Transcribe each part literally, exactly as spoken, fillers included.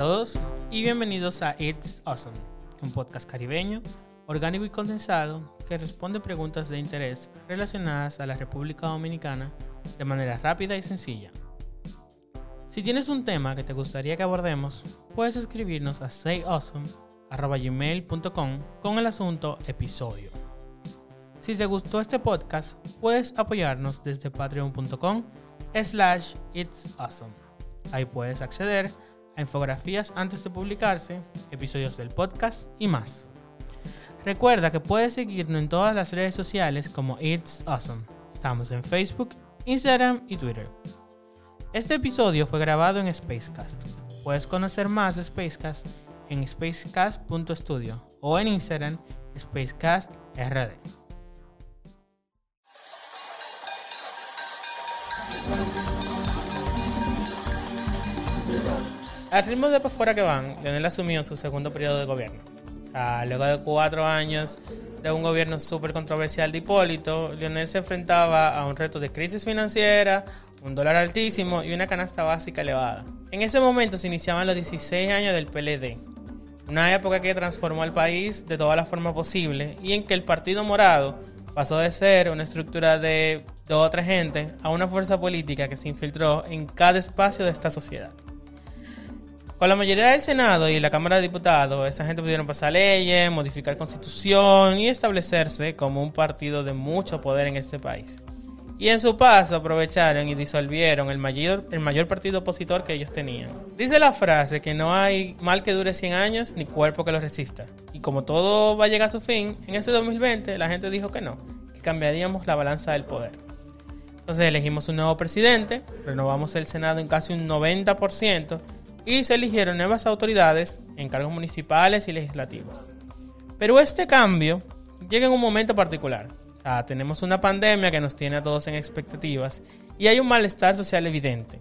todos y bienvenidos a It's Awesome, un podcast caribeño, orgánico y condensado que responde preguntas de interés relacionadas a la República Dominicana de manera rápida y sencilla. Si tienes un tema que te gustaría que abordemos, puedes escribirnos a say awesome arroba gmail punto com con el asunto episodio. Si te gustó este podcast, puedes apoyarnos desde patreon punto com slash it's awesome. Ahí puedes acceder a infografías antes de publicarse, episodios del podcast y más. Recuerda que puedes seguirnos en todas las redes sociales como It's Awesome. Estamos en Facebook, Instagram y Twitter. Este episodio fue grabado en Spacecast. Puedes conocer más de Spacecast en spacecast punto studio o en Instagram Spacecast R D. Al ritmo de Pa' Fuera que Van, Leonel asumió su segundo periodo de gobierno. O sea, luego de cuatro años de un gobierno súper controversial de Hipólito, Leonel se enfrentaba a un reto de crisis financiera, un dólar altísimo y una canasta básica elevada. En ese momento se iniciaban los dieciséis años del P L D, una época que transformó al país de todas las formas posibles y en que el Partido Morado pasó de ser una estructura de, de otra gente a una fuerza política que se infiltró en cada espacio de esta sociedad. Con la mayoría del Senado y la Cámara de Diputados, esa gente pudieron pasar leyes, modificar constitución y establecerse como un partido de mucho poder en este país. Y en su paso aprovecharon y disolvieron el mayor, el mayor partido opositor que ellos tenían. Dice la frase que no hay mal que dure cien años ni cuerpo que lo resista. Y como todo va a llegar a su fin, en ese dos mil veinte la gente dijo que no, que cambiaríamos la balanza del poder. Entonces elegimos un nuevo presidente, renovamos el Senado en casi un noventa por ciento, y se eligieron nuevas autoridades en cargos municipales y legislativos. Pero este cambio llega en un momento particular. O sea, tenemos una pandemia que nos tiene a todos en expectativas y hay un malestar social evidente.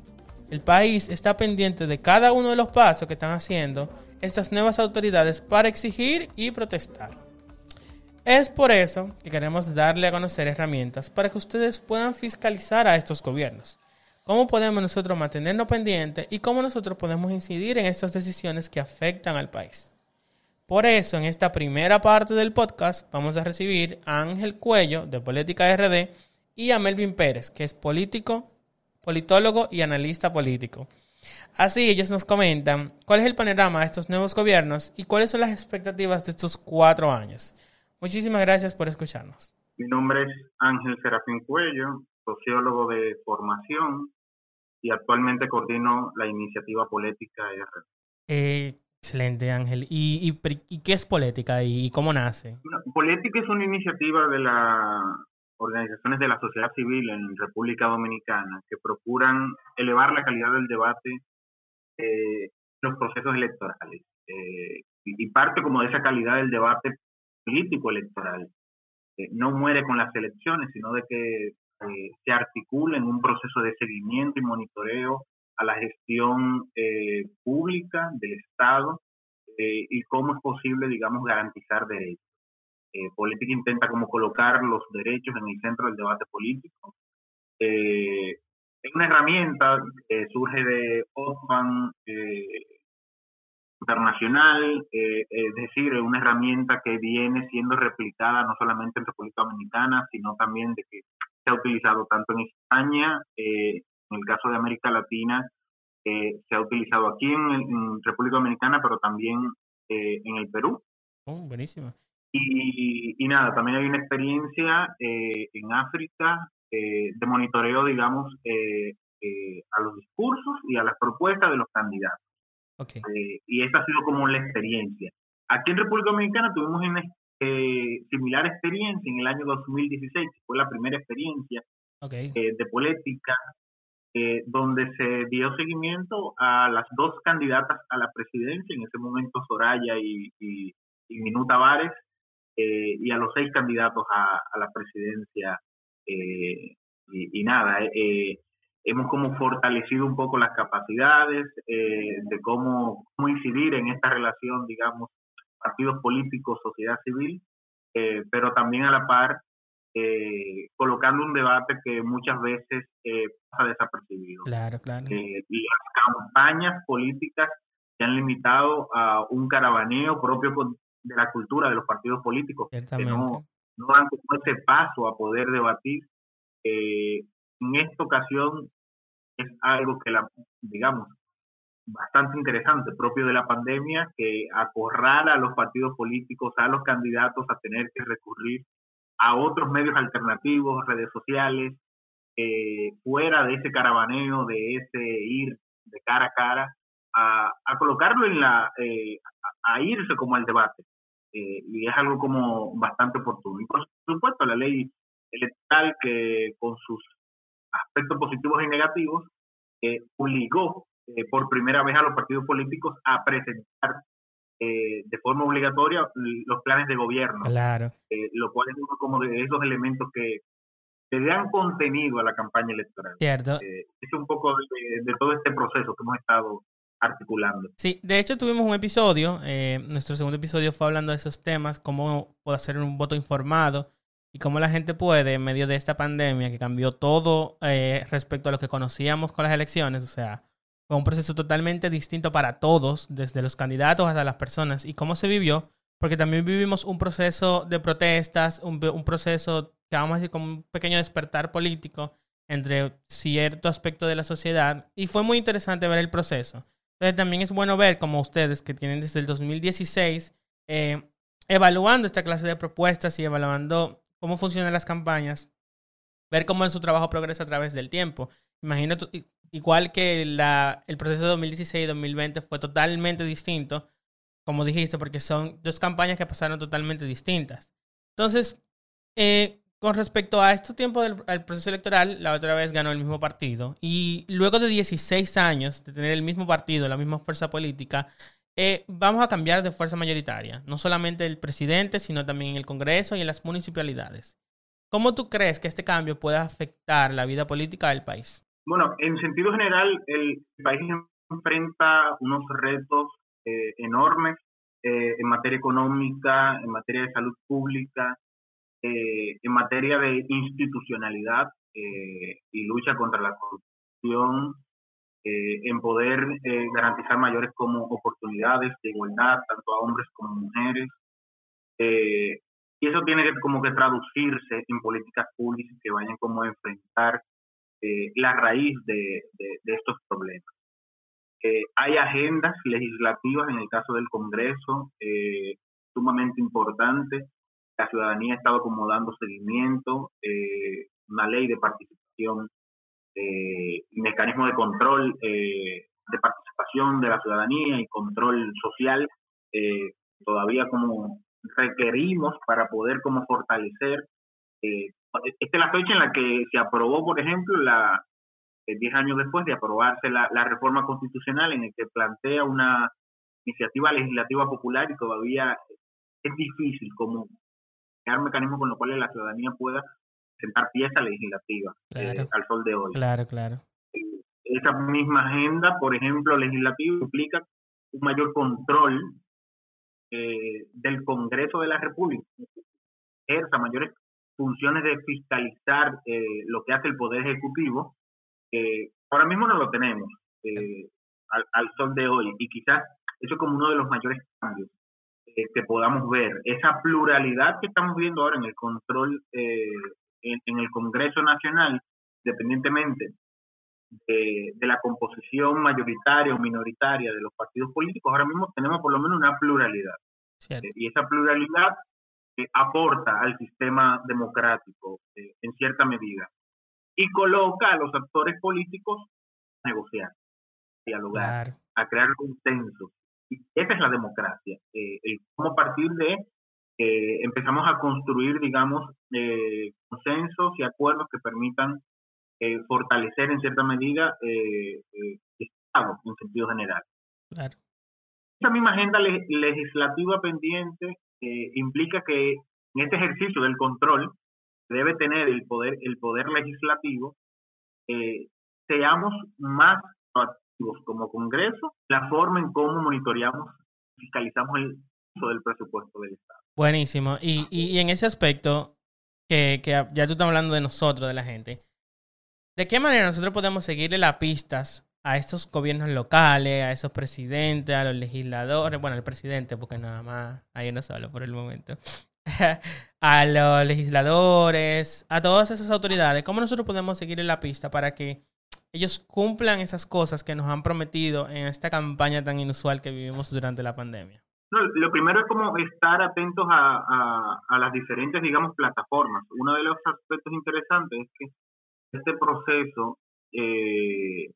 El país está pendiente de cada uno de los pasos que están haciendo estas nuevas autoridades para exigir y protestar. Es por eso que queremos darle a conocer herramientas para que ustedes puedan fiscalizar a estos gobiernos. ¿Cómo podemos nosotros mantenernos pendientes y cómo nosotros podemos incidir en estas decisiones que afectan al país? Por eso, en esta primera parte del podcast, vamos a recibir a Ángel Cuello, de Política R D, y a Melvin Pérez, que es político, politólogo y analista político. Así, ellos nos comentan cuál es el panorama de estos nuevos gobiernos y cuáles son las expectativas de estos cuatro años. Muchísimas gracias por escucharnos. Mi nombre es Ángel Serafín Cuello, sociólogo de formación, y actualmente coordino la iniciativa Política R D. Eh, excelente, Ángel. ¿Y, y, y qué es Política y cómo nace? Bueno, Política es una iniciativa de las organizaciones de la sociedad civil en República Dominicana que procuran elevar la calidad del debate eh, en los procesos electorales eh, y, y parte como de esa calidad del debate político-electoral. Eh, no muere con las elecciones, sino de que Eh, se articula en un proceso de seguimiento y monitoreo a la gestión eh, pública del Estado eh, y cómo es posible, digamos, garantizar derechos. Eh, Política intenta como colocar los derechos en el centro del debate político. Eh, es una herramienta que surge de Oxfam eh, internacional, eh, es decir, es una herramienta que viene siendo replicada no solamente en República Dominicana, sino también de que se ha utilizado tanto en España, eh, en el caso de América Latina, eh, se ha utilizado aquí en, en República Dominicana, pero también eh, en el Perú. Oh, buenísimo. Y, y, y nada, también hay una experiencia eh, en África eh, de monitoreo, digamos, eh, eh, a los discursos y a las propuestas de los candidatos. Okay. Eh, y esa ha sido como la experiencia. Aquí en República Dominicana tuvimos una eh, similar experiencia en el año dos mil dieciséis, que fue la primera experiencia okay. eh, de Política, eh, donde se dio seguimiento a las dos candidatas a la presidencia, en ese momento Soraya y, y, y Minou Tavárez, eh, y a los seis candidatos a, a la presidencia. Eh, y, y nada, eh, hemos como fortalecido un poco las capacidades eh, de cómo, cómo incidir en esta relación, digamos, partidos políticos, sociedad civil, eh, pero también a la par eh, colocando un debate que muchas veces eh, pasa desapercibido. Claro, claro. Eh, las campañas políticas se han limitado a un caravaneo propio de la cultura de los partidos políticos, que no, no dan como ese paso a poder debatir. Eh, en esta ocasión es algo que, la, digamos, bastante interesante, propio de la pandemia, que acorrala a los partidos políticos, a los candidatos a tener que recurrir a otros medios alternativos, redes sociales, eh, fuera de ese caravaneo, de ese ir de cara a cara, a, a colocarlo en la, eh, a, a irse como al debate. Eh, y es algo como bastante oportuno. Y por supuesto, la ley electoral, que con sus aspectos positivos y negativos, eh, obligó eh, por primera vez a los partidos políticos a presentar eh, de forma obligatoria los planes de gobierno. Claro. Eh, lo cual es uno como de esos elementos que le dan contenido a la campaña electoral. Cierto. Eh, es un poco de, de todo este proceso que hemos estado articulando. Sí, de hecho tuvimos un episodio, eh, nuestro segundo episodio fue hablando de esos temas, cómo hacer un voto informado y cómo la gente puede, en medio de esta pandemia que cambió todo eh, respecto a lo que conocíamos con las elecciones, o sea, fue un proceso totalmente distinto para todos, desde los candidatos hasta las personas, y cómo se vivió, porque también vivimos un proceso de protestas, un, un proceso que vamos a decir como un pequeño despertar político entre cierto aspecto de la sociedad, y fue muy interesante ver el proceso. Entonces también es bueno ver como ustedes, que tienen desde el dos mil dieciséis, eh, evaluando esta clase de propuestas y evaluando cómo funcionan las campañas, ver cómo en su trabajo progresa a través del tiempo. Imagino, igual que la, el proceso de dos mil dieciséis y dos mil veinte fue totalmente distinto, como dijiste, porque son dos campañas que pasaron totalmente distintas. Entonces, eh, con respecto a este tiempo del al proceso electoral, la otra vez ganó el mismo partido. Y luego de dieciséis años de tener el mismo partido, la misma fuerza política, Eh, vamos a cambiar de fuerza mayoritaria, no solamente el presidente, sino también en el Congreso y en las municipalidades. ¿Cómo tú crees que este cambio puede afectar la vida política del país? Bueno, en sentido general, el país enfrenta unos retos eh, enormes eh, en materia económica, en materia de salud pública, eh, en materia de institucionalidad eh, y lucha contra la corrupción, Eh, en poder eh, garantizar mayores como oportunidades de igualdad tanto a hombres como a mujeres, eh, y eso tiene que como que traducirse en políticas públicas que vayan como a enfrentar eh, la raíz de, de, de estos problemas. Eh, hay agendas legislativas en el caso del Congreso eh, sumamente importantes, la ciudadanía ha estado como dando seguimiento, eh, una ley de participación, Eh, mecanismo de control eh, de participación de la ciudadanía y control social eh, todavía como requerimos para poder como fortalecer eh, esta es la fecha en la que se aprobó, por ejemplo, la eh, diez años después de aprobarse la, la reforma constitucional, en el que plantea una iniciativa legislativa popular, y todavía es difícil como crear mecanismos con los cuales la ciudadanía pueda presentar piezas legislativas. Claro. Eh, al sol de hoy. Claro, claro. Eh, esa misma agenda, por ejemplo, legislativa, implica un mayor control eh, del Congreso de la República, ejerza mayores funciones de fiscalizar eh, lo que hace el Poder Ejecutivo. Eh, ahora mismo no lo tenemos eh, al, al sol de hoy, y quizás eso es como uno de los mayores cambios eh, que podamos ver. Esa pluralidad que estamos viendo ahora en el control eh, En, en el Congreso Nacional, independientemente de, de la composición mayoritaria o minoritaria de los partidos políticos, ahora mismo tenemos por lo menos una pluralidad. Cierto. Eh, y esa pluralidad eh, aporta al sistema democrático eh, en cierta medida, y coloca a los actores políticos a negociar, a dialogar, claro, a crear consenso. Y esa es la democracia. Eh, eh, como a partir de Eh, empezamos a construir, digamos, eh, consensos y acuerdos que permitan eh, fortalecer en cierta medida eh, eh, Estado en sentido general. Claro. Esa misma agenda le- legislativa pendiente eh, implica que en este ejercicio del control que debe tener el poder, el poder legislativo, eh, seamos más activos como Congreso, la forma en cómo monitoreamos, fiscalizamos el uso del presupuesto del Estado. Buenísimo. Y, y, y en ese aspecto, que, que ya tú estás hablando de nosotros, de la gente, ¿de qué manera nosotros podemos seguirle las pistas a estos gobiernos locales, a esos presidentes, a los legisladores, bueno, al presidente, porque nada más hay uno solo por el momento, a los legisladores, a todas esas autoridades, ¿cómo nosotros podemos seguir en la pista para que ellos cumplan esas cosas que nos han prometido en esta campaña tan inusual que vivimos durante la pandemia? No, lo primero es como estar atentos a, a, a las diferentes, digamos, plataformas. Uno de los aspectos interesantes es que este proceso eh,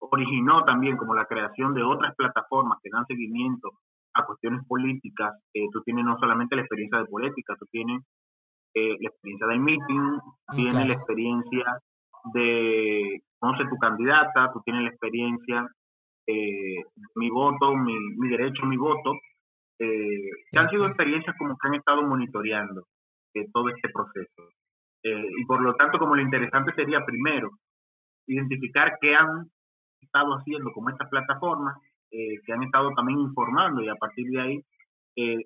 originó también como la creación de otras plataformas que dan seguimiento a cuestiones políticas. Eh, tú tienes no solamente la experiencia de política, tú tienes eh, la experiencia del meeting, okay. Tienes la experiencia de conoce tu candidata, tú tienes la experiencia eh, mi voto, mi, mi derecho, mi voto, eh, que han sido experiencias como que han estado monitoreando eh, todo este proceso. Eh, y por lo tanto, como lo interesante sería primero identificar qué han estado haciendo como estas plataformas, eh, que han estado también informando, y a partir de ahí eh,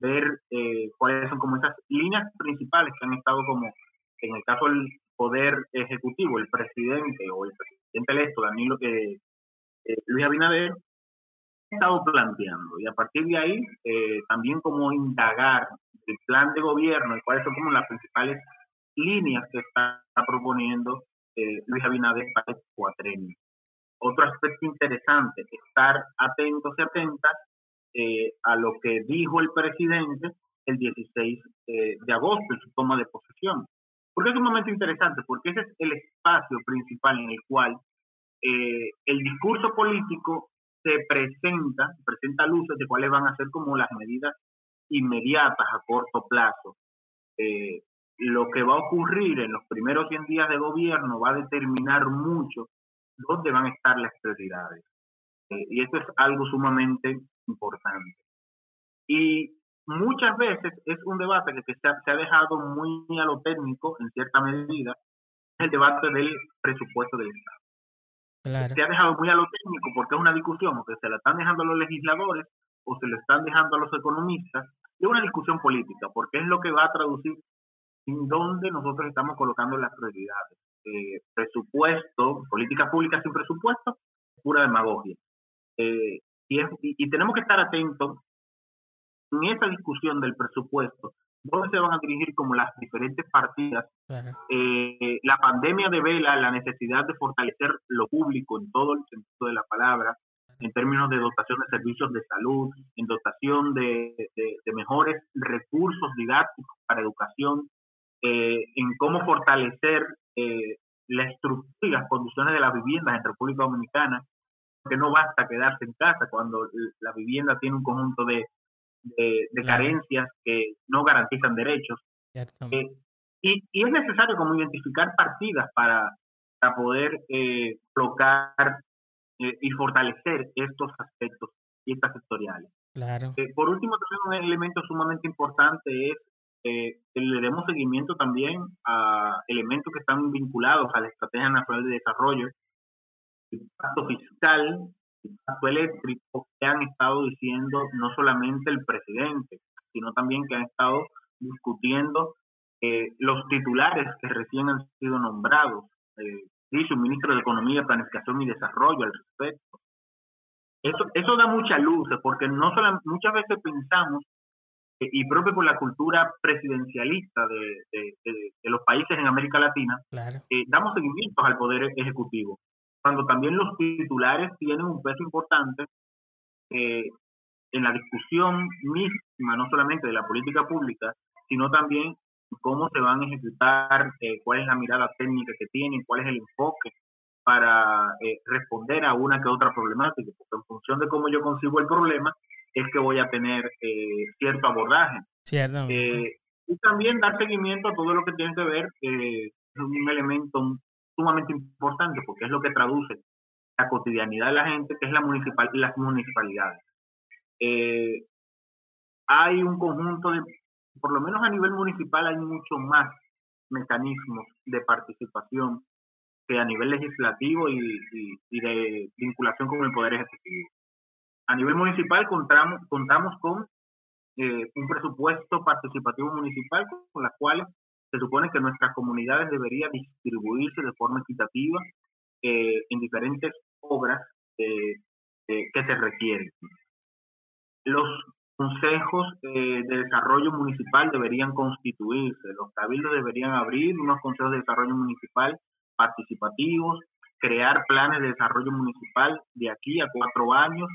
ver eh, cuáles son como esas líneas principales que han estado como, en el caso del Poder Ejecutivo, el presidente o el presidente electo, Danilo, eh, eh, Luis Abinader, ha estado planteando. Y a partir de ahí, eh, también como indagar el plan de gobierno y cuáles son como las principales líneas que está proponiendo eh, Luis Abinader para el cuatrenio. Otro aspecto interesante, estar atentos y atentas eh, a lo que dijo el presidente el dieciséis eh, de agosto en su toma de posesión. Porque es un momento interesante, porque ese es el espacio principal en el cual eh, el discurso político se presenta, presenta luces de cuáles van a ser como las medidas inmediatas a corto plazo. Eh, lo que va a ocurrir en los primeros cien días de gobierno va a determinar mucho dónde van a estar las prioridades. Eh, y eso es algo sumamente importante. Y muchas veces es un debate que, que se, ha, se ha dejado muy a lo técnico, en cierta medida, el debate del presupuesto del Estado. Claro. Se ha dejado muy a lo técnico porque es una discusión, o que se la están dejando a los legisladores o se la están dejando a los economistas, y es una discusión política, porque es lo que va a traducir en dónde nosotros estamos colocando las prioridades. Eh, presupuesto, política pública sin presupuesto, pura demagogia. Eh, y, es, y, y tenemos que estar atentos en esa discusión del presupuesto, ¿dónde se van a dirigir como las diferentes partidas? Claro. Eh, la pandemia devela la necesidad de fortalecer lo público en todo el sentido de la palabra, en términos de dotación de servicios de salud, en dotación de, de, de mejores recursos didácticos para educación, eh, en cómo fortalecer eh, la estructura y las condiciones de las viviendas en República Dominicana, porque no basta quedarse en casa cuando la vivienda tiene un conjunto de de, de claro. carencias que no garantizan derechos. Eh, y, y es necesario como identificar partidas para, para poder eh, colocar eh, y fortalecer estos aspectos y estas sectoriales. Claro. Eh, por último, también un elemento sumamente importante es eh, que le demos seguimiento también a elementos que están vinculados a la Estrategia Nacional de Desarrollo, el pacto fiscal, el pacto eléctrico, que han estado diciendo no solamente el presidente, sino también que han estado discutiendo eh, los titulares que recién han sido nombrados. Eh, dice un ministro de Economía, Planificación y Desarrollo al respecto. Eso, eso da mucha luz, porque no solo, muchas veces pensamos, eh, y propio por la cultura presidencialista de, de, de, de los países en América Latina, claro. eh, damos seguimientos al Poder Ejecutivo, cuando también los titulares tienen un peso importante eh, en la discusión misma, no solamente de la política pública, sino también cómo se van a ejecutar, eh, cuál es la mirada técnica que tienen, cuál es el enfoque para eh, responder a una que otra problemática, porque en función de cómo yo consigo el problema es que voy a tener eh, cierto abordaje. Cierto. Eh, y también dar seguimiento a todo lo que tiene que ver, eh, es un elemento sumamente importante porque es lo que traduce la cotidianidad de la gente, que es la municipal, las municipalidades. Eh, hay un conjunto de, por lo menos a nivel municipal, hay mucho más mecanismos de participación que a nivel legislativo y, y, y de vinculación con el Poder Ejecutivo. A nivel municipal contamos, contamos con eh, un presupuesto participativo municipal con las cuales se supone que nuestras comunidades deberían distribuirse de forma equitativa eh, en diferentes obras eh, eh, que se requieren. Los consejos eh, de desarrollo municipal deberían constituirse, los cabildos deberían abrir unos consejos de desarrollo municipal participativos, crear planes de desarrollo municipal de aquí a cuatro años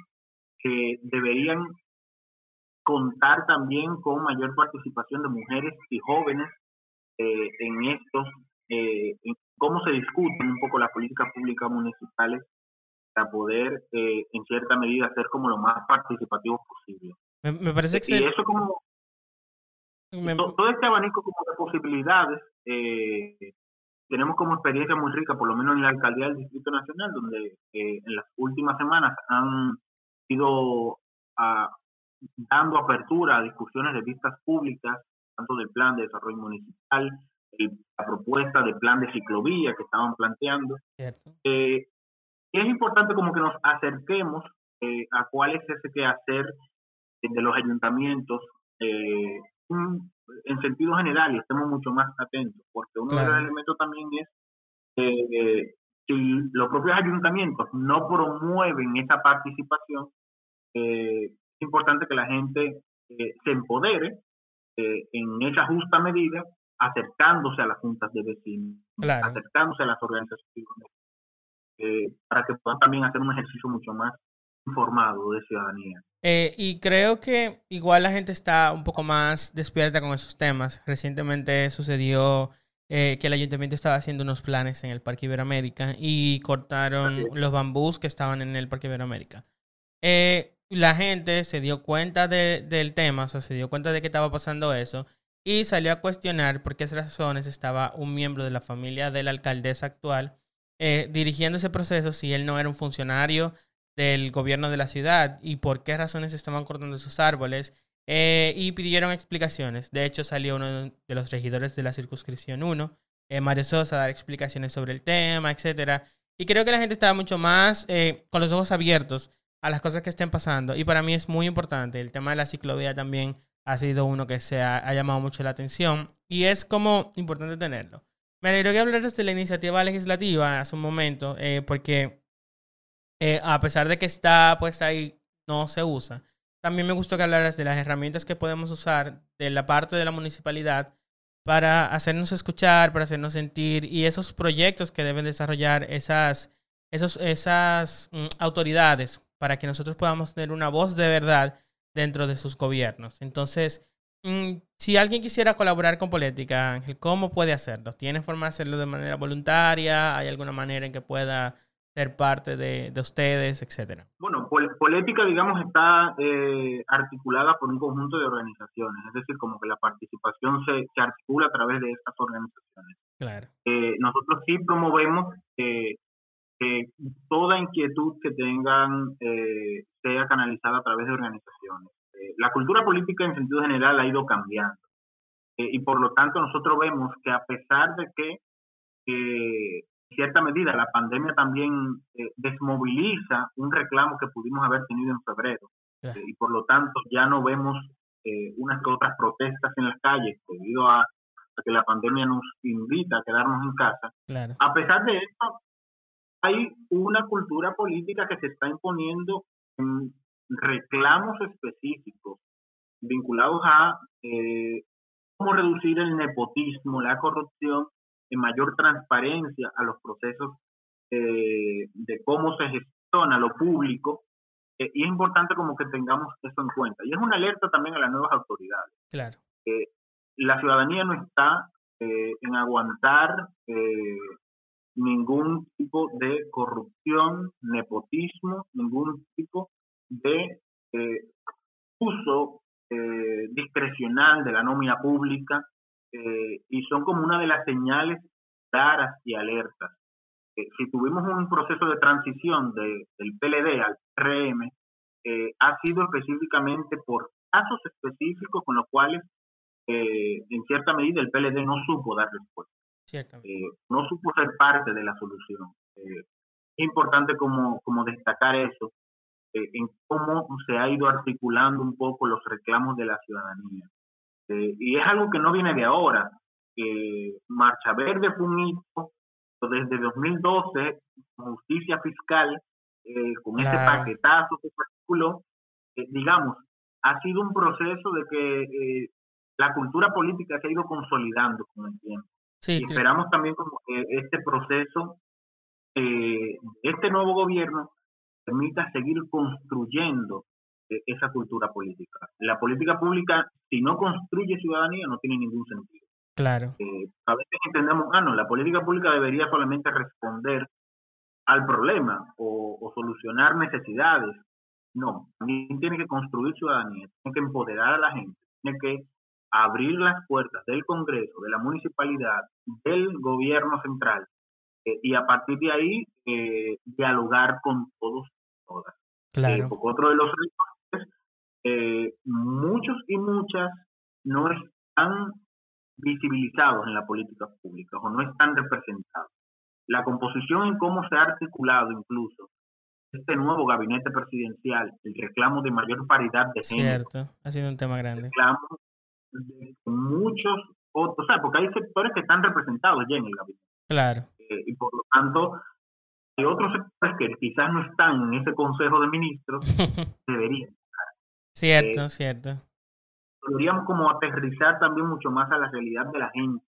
que deberían contar también con mayor participación de mujeres y jóvenes eh, en estos, eh, en cómo se discuten un poco las políticas públicas municipales para poder, eh, en cierta medida, ser como lo más participativos posible. Me, me parece que... Y eso como... Me... Todo este abanico como de posibilidades, eh, tenemos como experiencia muy rica, por lo menos en la alcaldía del Distrito Nacional, donde eh, en las últimas semanas han ido a... dando apertura a discusiones de vistas públicas, tanto del plan de desarrollo municipal, la propuesta del plan de ciclovía que estaban planteando. Eh, y es importante como que nos acerquemos eh, a cuál es ese quehacer de los ayuntamientos eh, en sentido general y estemos mucho más atentos, porque uno claro. de los elementos también es eh, si los propios ayuntamientos no promueven esa participación, eh, es importante que la gente eh, se empodere eh, en esa justa medida, acercándose a las juntas de vecinos, claro. acercándose a las organizaciones, eh, para que puedan también hacer un ejercicio mucho más informado de ciudadanía. Eh, y creo que igual la gente está un poco más despierta con esos temas. Recientemente sucedió eh, que el ayuntamiento estaba haciendo unos planes en el Parque Iberoamérica y cortaron los bambús que estaban en el Parque Iberoamérica. Eh... La gente se dio cuenta de, del tema, o sea, se dio cuenta de que estaba pasando eso y salió a cuestionar por qué esas razones estaba un miembro de la familia de la alcaldesa actual eh, dirigiendo ese proceso si él no era un funcionario del gobierno de la ciudad y por qué razones estaban cortando esos árboles eh, y pidieron explicaciones. De hecho, salió uno de los regidores de la circunscripción uno, eh, Mario Sosa, a dar explicaciones sobre el tema, etcétera. Y creo que la gente estaba mucho más eh, con los ojos abiertos a las cosas que estén pasando, y para mí es muy importante. El tema de la ciclovía también ha sido uno que se ha, ha llamado mucho la atención, y es como importante tenerlo. Me alegro que hablaras de la iniciativa legislativa hace un momento, eh, porque eh, a pesar de que está puesta ahí, no se usa. También me gustó que hablaras de las herramientas que podemos usar de la parte de la municipalidad para hacernos escuchar, para hacernos sentir, y esos proyectos que deben desarrollar esas, esos, esas mm, autoridades, para que nosotros podamos tener una voz de verdad dentro de sus gobiernos. Entonces, si alguien quisiera colaborar con Política, Ángel, ¿cómo puede hacerlo? ¿Tiene forma de hacerlo de manera voluntaria? ¿Hay alguna manera en que pueda ser parte de, de ustedes, etcétera? Bueno, Política, digamos, está eh, articulada por un conjunto de organizaciones. Es decir, como que la participación se, se articula a través de estas organizaciones. Claro. Eh, nosotros sí promovemos... Eh, que toda inquietud que tengan eh, sea canalizada a través de organizaciones. Eh, la cultura política en sentido general ha ido cambiando eh, y por lo tanto nosotros vemos que a pesar de que eh, en cierta medida la pandemia también eh, desmoviliza un reclamo que pudimos haber tenido en febrero sí. eh, y por lo tanto ya no vemos eh, unas que otras protestas en las calles debido a, a que la pandemia nos invita a quedarnos en casa. Claro. A pesar de esto, hay una cultura política que se está imponiendo en reclamos específicos vinculados a eh, cómo reducir el nepotismo, la corrupción, en mayor transparencia a los procesos eh, de cómo se gestiona lo público. Eh, y es importante como que tengamos eso en cuenta. Y es una alerta también a las nuevas autoridades. Claro. Eh, la ciudadanía no está eh, en aguantar... Eh, ningún tipo de corrupción, nepotismo, ningún tipo de eh, uso eh, discrecional de la nómina pública eh, y son como una de las señales claras y alertas. Eh, si tuvimos un proceso de transición de, del P L D al P R M, eh, ha sido específicamente por casos específicos con los cuales eh, en cierta medida el P L D no supo dar respuesta. Eh, no supo ser parte de la solución. Eh, es importante como, como destacar eso, eh, en cómo se ha ido articulando un poco los reclamos de la ciudadanía. Eh, y es algo que no viene de ahora. Eh, Marcha Verde fue un hito, desde dos mil doce, Justicia Fiscal eh, con claro. ese paquetazo que circuló, eh, digamos, ha sido un proceso de que eh, la cultura política se ha ido consolidando con el tiempo. Sí, y esperamos claro. también como que este proceso, eh, este nuevo gobierno, permita seguir construyendo eh, esa cultura política. La política pública, si no construye ciudadanía, no tiene ningún sentido. Claro. Eh, a veces entendemos, ah, no, la política pública debería solamente responder al problema o, o solucionar necesidades. No, también tiene que construir ciudadanía, tiene que empoderar a la gente, tiene que abrir las puertas del Congreso, de la municipalidad, del gobierno central, eh, y a partir de ahí eh, dialogar con todos y todas. Claro. Eh, porque otro de los retos es eh, muchos y muchas no están visibilizados en la política pública o no están representados. La composición en cómo se ha articulado incluso este nuevo gabinete presidencial, el reclamo de mayor paridad de género. Cierto, ha sido un tema grande. El reclamo de muchos otros, o sea, porque hay sectores que están representados ya en el gabinete. Claro. Eh, y por lo tanto, hay otros sectores que quizás no están en ese Consejo de Ministros, deberían estar. Cierto, eh, cierto. Podríamos como aterrizar también mucho más a la realidad de la gente,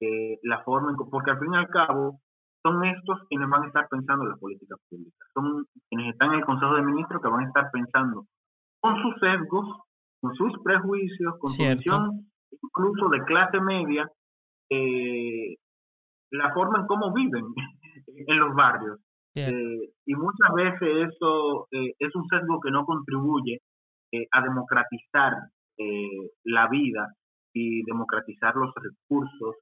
eh, la forma en que, porque al fin y al cabo son estos quienes van a estar pensando en las políticas públicas, son quienes están en el Consejo de Ministros que van a estar pensando con sus sesgos, con sus prejuicios, con su visión incluso de clase media, eh, la forma en cómo viven en los barrios. Eh, y muchas veces eso eh, es un sesgo que no contribuye eh, a democratizar Eh, la vida y democratizar los recursos,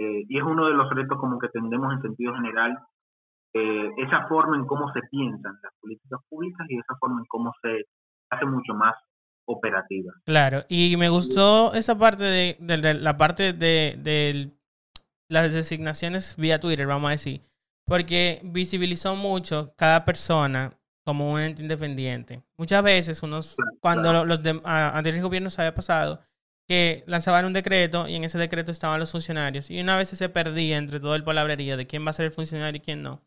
eh, y es uno de los retos como que tendemos en sentido general, eh, esa forma en cómo se piensan las políticas públicas y esa forma en cómo se hace mucho más operativa. Claro, y me gustó esa parte de, de, de la parte de, de las designaciones vía Twitter, vamos a decir, porque visibilizó mucho cada persona como un ente independiente. Muchas veces, unos cuando los, los de, a, anteriores gobiernos había pasado que lanzaban un decreto y en ese decreto estaban los funcionarios. Y una vez se perdía entre todo el palabrerío de quién va a ser el funcionario y quién no.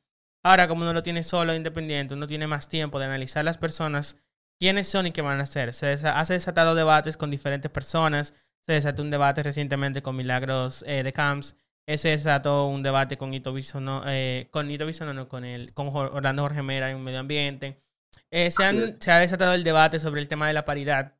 Ahora, como uno lo tiene solo, independiente, uno tiene más tiempo de analizar las personas, quiénes son y qué van a hacer. Se desa, hace desatado debates con diferentes personas. Se desató un debate recientemente con Milagros eh, de Camps. Ese desató un debate con Ito Bisono, eh, con Ito Bisono, no, con el, con Orlando Jorge Mera en medio ambiente. Eh, se, han, se ha desatado el debate sobre el tema de la paridad,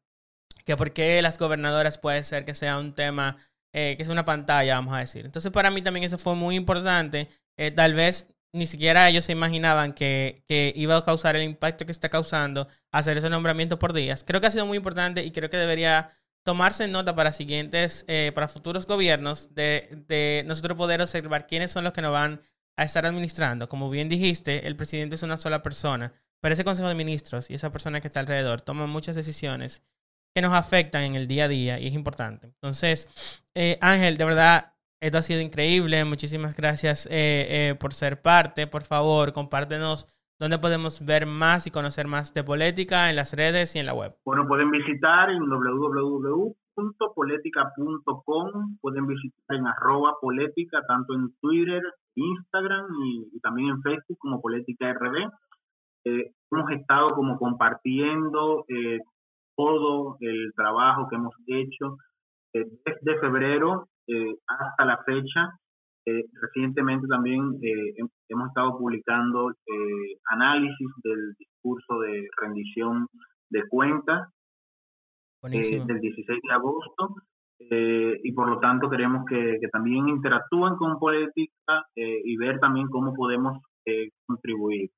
que por qué las gobernadoras puede ser que sea un tema, eh, que es una pantalla, vamos a decir. Entonces, para mí también eso fue muy importante. Eh, tal vez ni siquiera ellos se imaginaban que, que iba a causar el impacto que está causando hacer esos nombramientos por días. Creo que ha sido muy importante y creo que debería tomarse en nota para siguientes, eh, para futuros gobiernos, de, de nosotros poder observar quiénes son los que nos van a estar administrando. Como bien dijiste, el presidente es una sola persona, pero ese Consejo de Ministros y esa persona que está alrededor toman muchas decisiones que nos afectan en el día a día y es importante. Entonces, eh, Ángel, de verdad, esto ha sido increíble. Muchísimas gracias eh, eh, por ser parte. Por favor, compártenos ¿dónde podemos ver más y conocer más de Política en las redes y en la web? Bueno, pueden visitar en doble u doble u doble u punto política punto com, pueden visitar en arroba política, tanto en Twitter, Instagram y, y también en Facebook como Política R D. Eh, hemos estado como compartiendo eh, todo el trabajo que hemos hecho eh, desde febrero eh, hasta la fecha. Eh, recientemente también eh, hemos estado publicando eh, análisis del discurso de rendición de cuentas eh, del dieciséis de agosto eh, y por lo tanto queremos que, que también interactúen con Política eh, y ver también cómo podemos eh, contribuir.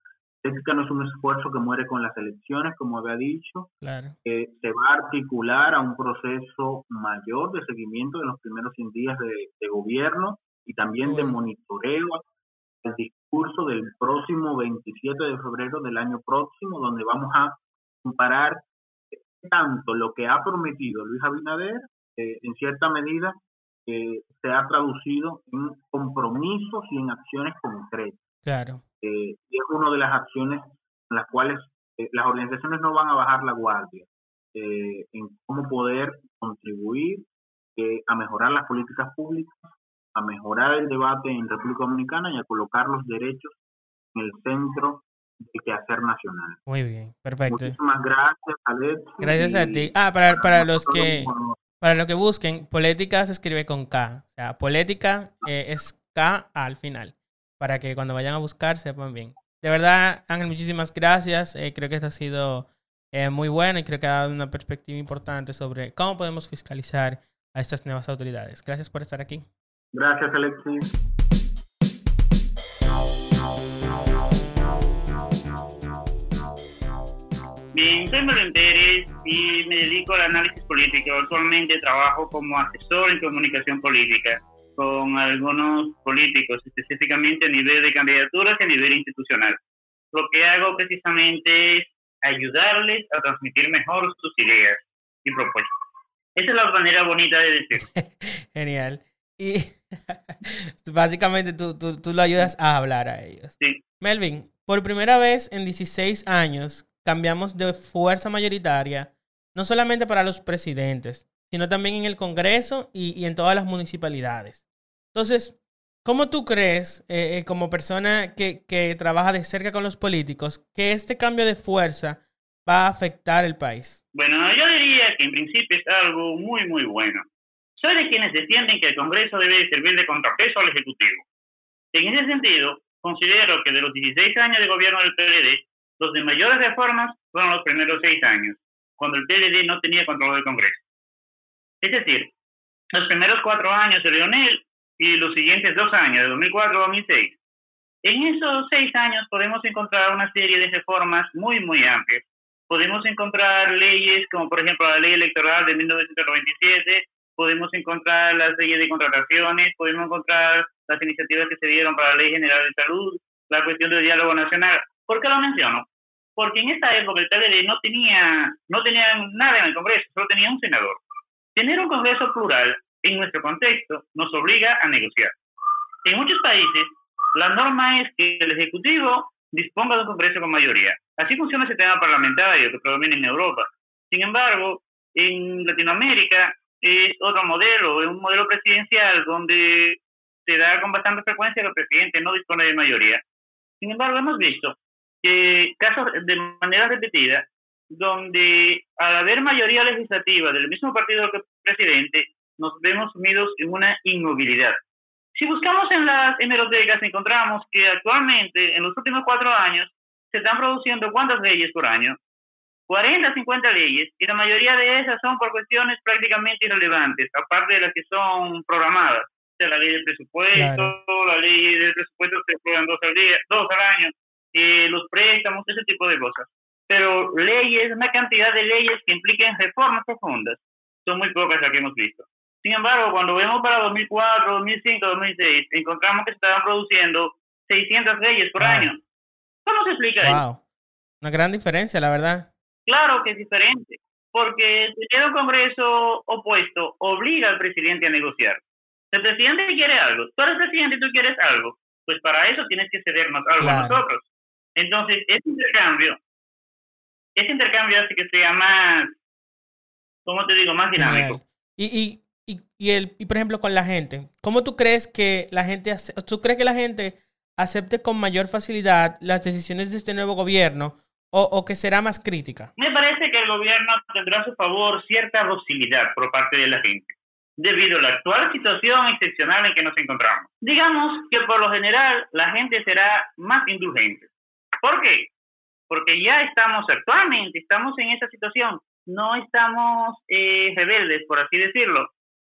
Política no es un esfuerzo que muere con las elecciones, como había dicho, claro. eh, se va a articular a un proceso mayor de seguimiento de los primeros cien días de, de gobierno y también de monitoreo el discurso del próximo veintisiete de febrero del año próximo, donde vamos a comparar tanto lo que ha prometido Luis Abinader, eh, en cierta medida, eh, se ha traducido en compromisos y en acciones concretas. Claro. Eh, y es una de las acciones en las cuales eh, las organizaciones no van a bajar la guardia, eh, en cómo poder contribuir eh, a mejorar las políticas públicas, a mejorar el debate en República Dominicana y a colocar los derechos en el centro del quehacer nacional. Muy bien, perfecto. Muchísimas gracias, Alexis. Gracias a ti. Ah, para, para los que para los que busquen, Política se escribe con K. O sea, Política eh, es K al final, para que cuando vayan a buscar sepan bien. De verdad, Ángel, muchísimas gracias. Eh, creo que esto ha sido eh, muy bueno y creo que ha dado una perspectiva importante sobre cómo podemos fiscalizar a estas nuevas autoridades. Gracias por estar aquí. Gracias, Alexis. Bien, soy Melvin Pérez y me dedico al análisis político. Actualmente trabajo como asesor en comunicación política con algunos políticos, específicamente a nivel de candidaturas y a nivel institucional. Lo que hago precisamente es ayudarles a transmitir mejor sus ideas y propuestas. Esa es la manera bonita de decirlo. Genial. Y básicamente tú, tú, tú lo ayudas a hablar a ellos. Sí. Melvin, por primera vez en dieciséis años cambiamos de fuerza mayoritaria, no solamente para los presidentes, sino también en el Congreso y, y en todas las municipalidades. Entonces, ¿cómo tú crees, eh, como persona que, que trabaja de cerca con los políticos, que este cambio de fuerza va a afectar el país? Bueno, yo diría que en principio es algo muy, muy bueno. Soy de quienes defienden que el Congreso debe servir de contrapeso al Ejecutivo. En ese sentido, considero que de los dieciséis años de gobierno del P L D, los de mayores reformas fueron los primeros seis años, cuando el P L D no tenía control del Congreso. Es decir, los primeros cuatro años de Leonel y los siguientes dos años, de dos mil cuatro a dos mil seis. En esos seis años podemos encontrar una serie de reformas muy, muy amplias. Podemos encontrar leyes como, por ejemplo, la ley electoral de mil novecientos noventa y siete, podemos encontrar las leyes de contrataciones, podemos encontrar las iniciativas que se dieron para la Ley General de Salud, la cuestión del diálogo nacional. ¿Por qué lo menciono? Porque en esta época el P L D no tenía, no tenía nada en el Congreso, solo tenía un senador. Tener un Congreso plural en nuestro contexto nos obliga a negociar. En muchos países, la norma es que el Ejecutivo disponga de un Congreso con mayoría. Así funciona el sistema parlamentario que predomina en Europa. Sin embargo, en Latinoamérica es otro modelo, es un modelo presidencial donde se da con bastante frecuencia que el presidente no dispone de mayoría. Sin embargo, hemos visto que casos de manera repetida donde al haber mayoría legislativa del mismo partido que el presidente nos vemos sumidos en una inmovilidad. Si buscamos en las hemerotecas encontramos que actualmente en los últimos cuatro años se están produciendo ¿cuántas leyes por año? cuarenta, cincuenta leyes, y la mayoría de esas son por cuestiones prácticamente irrelevantes, aparte de las que son programadas. O sea, la ley del presupuesto, claro. La ley del presupuesto se aprueban dos al día, dos al año, eh, los préstamos, ese tipo de cosas. Pero leyes, una cantidad de leyes que impliquen reformas profundas, son muy pocas las que hemos visto. Sin embargo, cuando vemos para dos mil cuatro, dos mil cinco, dos mil seis, encontramos que se estaban produciendo seiscientas leyes por wow. año. ¿Cómo se explica wow. eso? Una gran diferencia, la verdad. Claro que es diferente, porque tener un Congreso opuesto obliga al presidente a negociar. El presidente quiere algo, tú eres presidente y tú quieres algo, pues para eso tienes que cedernos algo claro. a nosotros. Entonces, ese intercambio, ese intercambio hace que sea más, ¿cómo te digo?, más dinámico. Y, y, y, y, el, y por ejemplo, con la gente, ¿cómo tú crees que la gente, hace, tú crees que la gente acepte con mayor facilidad las decisiones de este nuevo gobierno? O, ¿O que será más crítica? Me parece que el gobierno tendrá a su favor cierta docilidad por parte de la gente, debido a la actual situación excepcional en que nos encontramos. Digamos que por lo general la gente será más indulgente. ¿Por qué? Porque ya estamos actualmente, estamos en esa situación, no estamos eh, rebeldes, por así decirlo.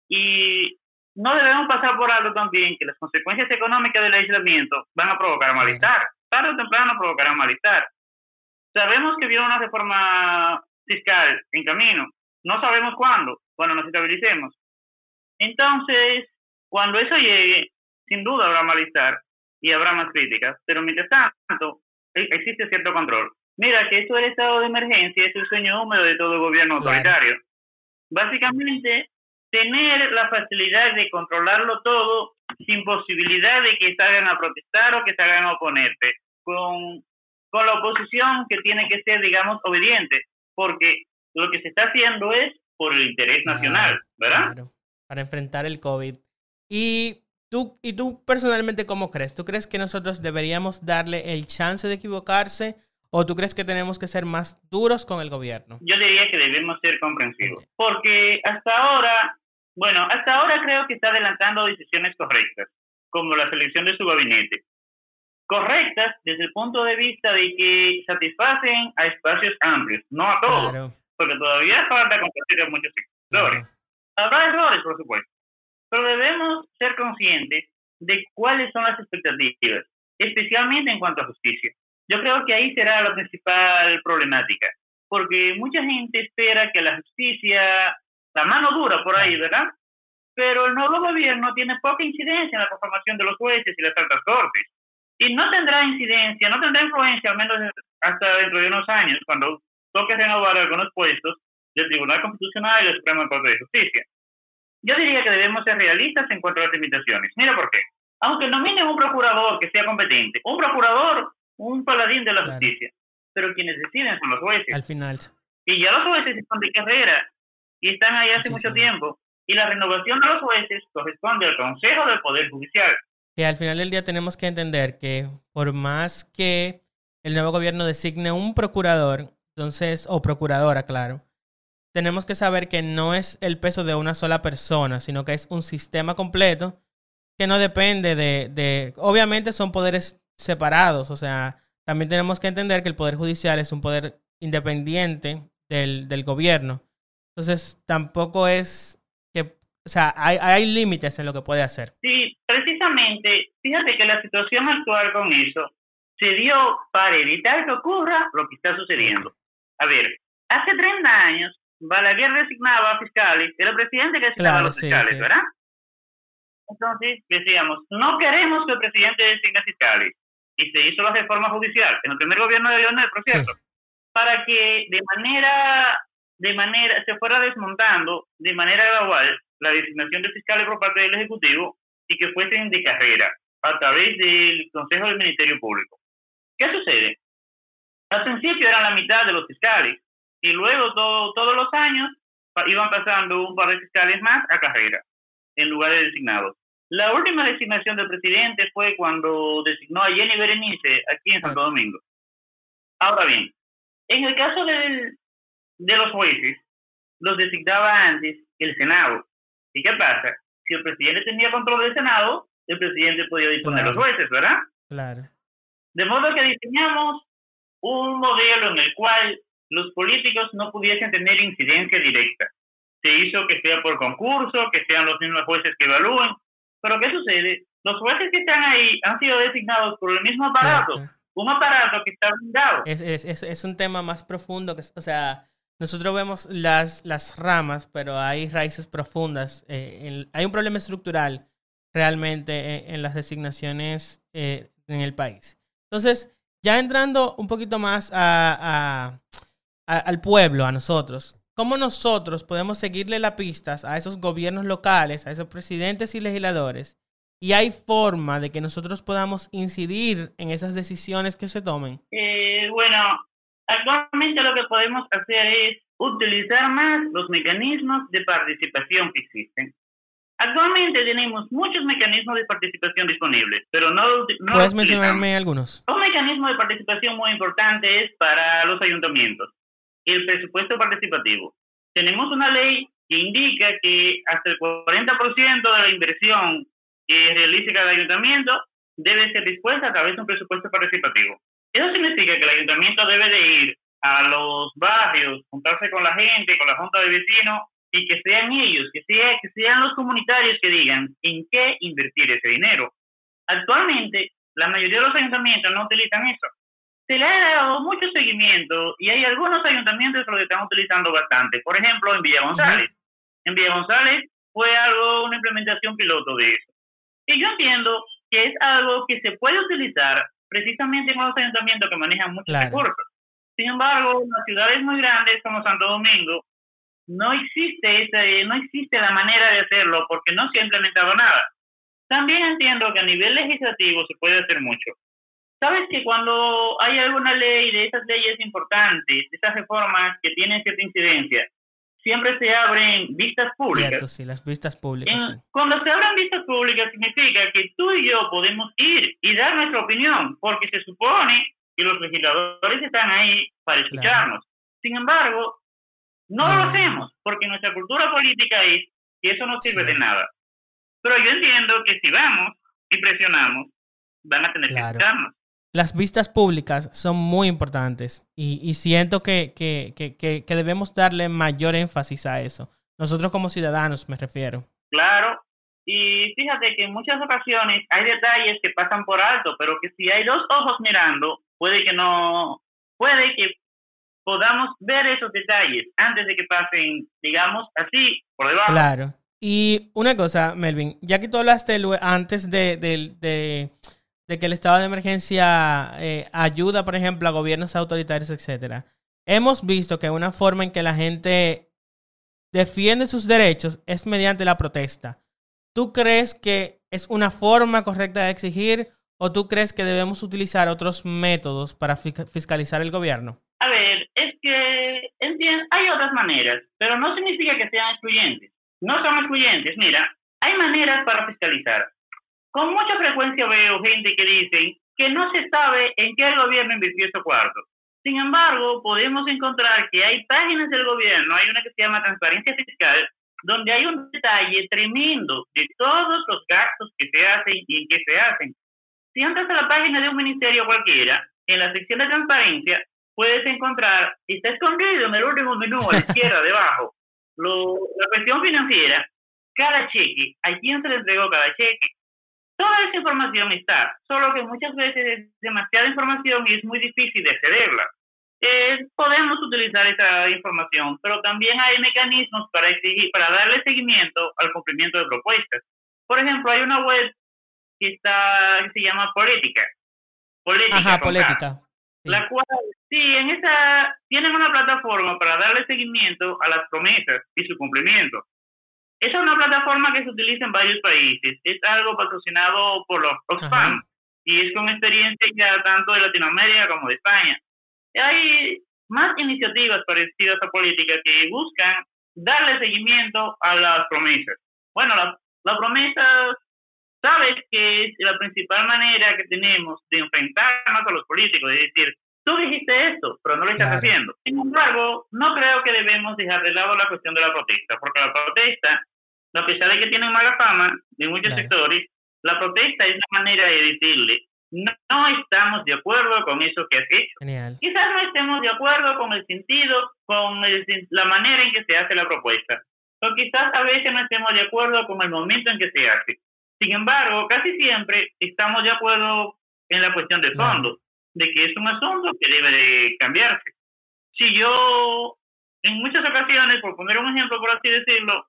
Y no debemos pasar por algo también que las consecuencias económicas del aislamiento van a provocar malestar. Tarde o temprano provocarán malestar. Sabemos que viene una reforma fiscal en camino. No sabemos cuándo, cuando nos estabilicemos. Entonces, cuando eso llegue, sin duda habrá malestar y habrá más críticas. Pero mientras tanto, existe cierto control. Mira que esto del estado de emergencia es el sueño húmedo de todo gobierno autoritario. Claro. Básicamente, tener la facilidad de controlarlo todo sin posibilidad de que salgan a protestar o que salgan a oponerse. Con... con la oposición que tiene que ser, digamos, obediente, porque lo que se está haciendo es por el interés nacional, claro, ¿verdad? Claro, para enfrentar el COVID. Y Tú, ¿Y tú personalmente cómo crees? ¿Tú crees que nosotros deberíamos darle el chance de equivocarse o tú crees que tenemos que ser más duros con el gobierno? Yo diría que debemos ser comprensivos, porque hasta ahora, bueno, hasta ahora creo que está adelantando decisiones correctas, como la selección de su gabinete. Correctas desde el punto de vista de que satisfacen a espacios amplios, no a todos, claro, porque todavía falta compartir a muchos sectores. Claro. Habrá errores, por supuesto, pero debemos ser conscientes de cuáles son las expectativas, especialmente en cuanto a justicia. Yo creo que ahí será la principal problemática, porque mucha gente espera que la justicia, la mano dura por ahí, ¿verdad? Pero el nuevo gobierno tiene poca incidencia en la conformación de los jueces y las altas cortes. Y no tendrá incidencia, no tendrá influencia, al menos hasta dentro de unos años, cuando toque renovar algunos puestos del Tribunal Constitucional y del Supremo Tribunal de Justicia. Yo diría que debemos ser realistas en cuanto a las limitaciones. Mira por qué. Aunque nominen un procurador que sea competente, un procurador, un paladín de la claro. justicia, pero quienes deciden son los jueces. Al final. Y ya los jueces están de carrera y están ahí hace sí, mucho sí. tiempo. Y la renovación de los jueces corresponde al Consejo del Poder Judicial. Que al final del día tenemos que entender que por más que el nuevo gobierno designe un procurador, entonces, o procuradora, claro, tenemos que saber que no es el peso de una sola persona, sino que es un sistema completo que no depende de, de... Obviamente son poderes separados, o sea, también tenemos que entender que el Poder Judicial es un poder independiente del, del gobierno. Entonces, tampoco es que... O sea, hay, hay límites en lo que puede hacer. Sí, precisamente, fíjate que la situación actual con eso se dio para evitar que ocurra lo que está sucediendo. A ver, hace treinta años, Balaguer designaba a fiscales, era el presidente que designaba claro, a los sí, fiscales, sí. ¿verdad? Entonces decíamos, no queremos que el presidente designe a fiscales. Y se hizo la reforma judicial, en el primer gobierno de Leonel, por cierto, sí. para que de manera, de manera, se fuera desmontando de manera gradual la designación de fiscales por parte del Ejecutivo y que fuesen de carrera a través del Consejo del Ministerio Público. ¿Qué sucede? Al principio eran la mitad de los fiscales y luego todo, todos los años iban pasando un par de fiscales más a carrera en lugar de designados. La última designación del presidente fue cuando designó a Jenny Berenice aquí en Santo Domingo. Ahora bien, en el caso del, de los jueces, los designaba antes el Senado. ¿Y qué pasa? Si el presidente tenía control del Senado, el presidente podía disponer claro. los jueces, ¿verdad? Claro. De modo que diseñamos un modelo en el cual los políticos no pudiesen tener incidencia directa. Se hizo que sea por concurso, que sean los mismos jueces que evalúen. Pero ¿qué sucede? Los jueces que están ahí han sido designados por el mismo aparato, claro. un aparato que está blindado. Es, es, es, es un tema más profundo, que, o sea... Nosotros vemos las, las ramas, pero hay raíces profundas. Eh, el, hay un problema estructural realmente en, en las designaciones eh, en el país. Entonces, ya entrando un poquito más a, a, a, al pueblo, a nosotros, ¿cómo nosotros podemos seguirle las pistas a esos gobiernos locales, a esos presidentes y legisladores? ¿Y hay forma de que nosotros podamos incidir en esas decisiones que se tomen? Eh, bueno... Actualmente lo que podemos hacer es utilizar más los mecanismos de participación que existen. Actualmente tenemos muchos mecanismos de participación disponibles, pero no, no ¿Puedes mencionarme algunos? Un mecanismo de participación muy importante es para los ayuntamientos, el presupuesto participativo. Tenemos una ley que indica que hasta el cuarenta por ciento de la inversión que realice cada ayuntamiento debe ser dispuesta a través de un presupuesto participativo. Eso significa que el ayuntamiento debe de ir a los barrios, juntarse con la gente, con la junta de vecinos, y que sean ellos, que, sea, que sean los comunitarios que digan en qué invertir ese dinero. Actualmente, la mayoría de los ayuntamientos no utilizan eso. Se le ha dado mucho seguimiento y hay algunos ayuntamientos que están utilizando bastante. Por ejemplo, en Villa González. En Villa González fue algo, una implementación piloto de eso. Y yo entiendo que es algo que se puede utilizar precisamente con los ayuntamientos que manejan muchos claro. recursos. Sin embargo, en las ciudades muy grandes como Santo Domingo, no existe ese, no existe la manera de hacerlo porque no se ha implementado nada. También entiendo que a nivel legislativo se puede hacer mucho. Sabes que cuando hay alguna ley de esas leyes importantes, de esas reformas que tienen cierta incidencia, siempre se abren vistas públicas. Cierto, sí, las vistas públicas. En, sí. Cuando se abren vistas públicas significa que tú y yo podemos ir y dar nuestra opinión, porque se supone que los legisladores están ahí para escucharnos. Claro. Sin embargo, no ah. lo hacemos, porque nuestra cultura política es que eso no sirve sí. de nada. Pero yo entiendo que si vamos y presionamos, van a tener claro. que escucharnos. Las vistas públicas son muy importantes y, y siento que, que, que, que debemos darle mayor énfasis a eso. Nosotros como ciudadanos, me refiero. Claro, y fíjate que en muchas ocasiones hay detalles que pasan por alto, pero que si hay dos ojos mirando, puede que no, puede que podamos ver esos detalles antes de que pasen, digamos, así, por debajo. Claro, y una cosa, Melvin, ya que tú hablaste antes de... de, de de que el estado de emergencia eh, ayuda, por ejemplo, a gobiernos autoritarios, etcétera. Hemos visto que una forma en que la gente defiende sus derechos es mediante la protesta. ¿Tú crees que es una forma correcta de exigir o tú crees que debemos utilizar otros métodos para fica- fiscalizar el gobierno? A ver, es que entiendo, hay otras maneras, pero no significa que sean excluyentes. No son excluyentes. Mira, hay maneras para fiscalizar. Con mucha frecuencia veo gente que dice que no se sabe en qué el gobierno invirtió ese cuarto. Sin embargo, podemos encontrar que hay páginas del gobierno, hay una que se llama Transparencia Fiscal, donde hay un detalle tremendo de todos los gastos que se hacen y en qué se hacen. Si entras a la página de un ministerio cualquiera, en la sección de transparencia, puedes encontrar, y está escondido en el último menú a la izquierda, debajo, lo, la cuestión financiera, cada cheque, a quién se le entregó cada cheque. Toda esa información está, solo que muchas veces es demasiada información y es muy difícil de accederla. Eh, podemos utilizar esa información, pero también hay mecanismos para exigir, para darle seguimiento al cumplimiento de propuestas. Por ejemplo, hay una web que está que se llama Política. Política. Ajá, Política. Sí. La cual, sí, en esa tienen una plataforma para darle seguimiento a las promesas y su cumplimiento. Esa es una plataforma que se utiliza en varios países. Es algo patrocinado por los Oxfam y es con experiencia ya tanto de Latinoamérica como de España. Hay más iniciativas parecidas a Política que buscan darle seguimiento a las promesas. Bueno, las la promesas, sabes que es la principal manera que tenemos de enfrentarnos a los políticos, es decir, tú dijiste esto, pero no lo estás claro. haciendo. Sin embargo, no creo que debemos dejar de lado la cuestión de la protesta, porque la protesta, a pesar de que tiene mala fama en muchos claro. sectores, la protesta es una manera de decirle, no, no estamos de acuerdo con eso que has hecho. Genial. Quizás no estemos de acuerdo con el sentido, con el, la manera en que se hace la propuesta, o quizás a veces no estemos de acuerdo con el momento en que se hace. Sin embargo, casi siempre estamos de acuerdo en la cuestión de fondo. Claro. de que es un asunto que debe de cambiarse. Si yo, en muchas ocasiones, por poner un ejemplo, por así decirlo,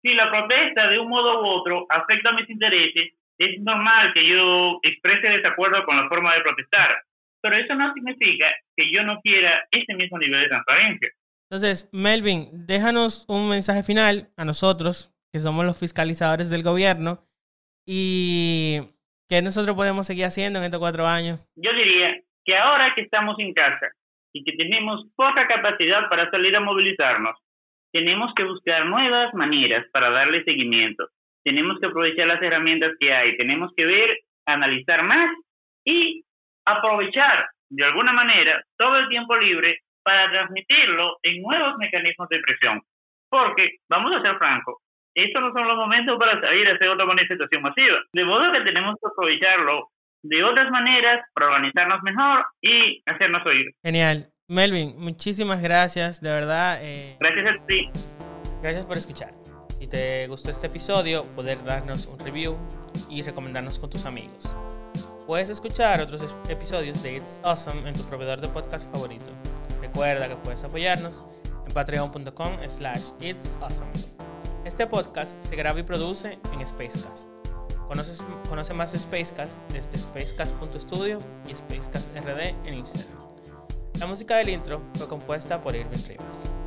si la protesta de un modo u otro afecta a mis intereses, es normal que yo exprese desacuerdo con la forma de protestar, pero eso no significa que yo no quiera ese mismo nivel de transparencia. Entonces, Melvin, déjanos un mensaje final a nosotros, que somos los fiscalizadores del gobierno, y ¿qué nosotros podemos seguir haciendo en estos cuatro años? Yo diría que ahora que estamos en casa y que tenemos poca capacidad para salir a movilizarnos, tenemos que buscar nuevas maneras para darle seguimiento. Tenemos que aprovechar las herramientas que hay, tenemos que ver, analizar más y aprovechar de alguna manera todo el tiempo libre para transmitirlo en nuevos mecanismos de presión. Porque, vamos a ser francos, estos no son los momentos para salir a hacer otra manifestación masiva. De modo que tenemos que aprovecharlo de otras maneras para organizarnos mejor y hacernos oír. Genial. Melvin, muchísimas gracias, de verdad. Eh, gracias a ti. Gracias por escuchar. Si te gustó este episodio, poder darnos un review y recomendarnos con tus amigos. Puedes escuchar otros episodios de It's Awesome en tu proveedor de podcast favorito. Recuerda que puedes apoyarnos en patreon.com slash It's Awesome. Este podcast se graba y produce en Spacecast. Conoces, conoce más Spacecast desde spacecast punto studio y Spacecast R D en Instagram. La música del intro fue compuesta por Irving Rivas.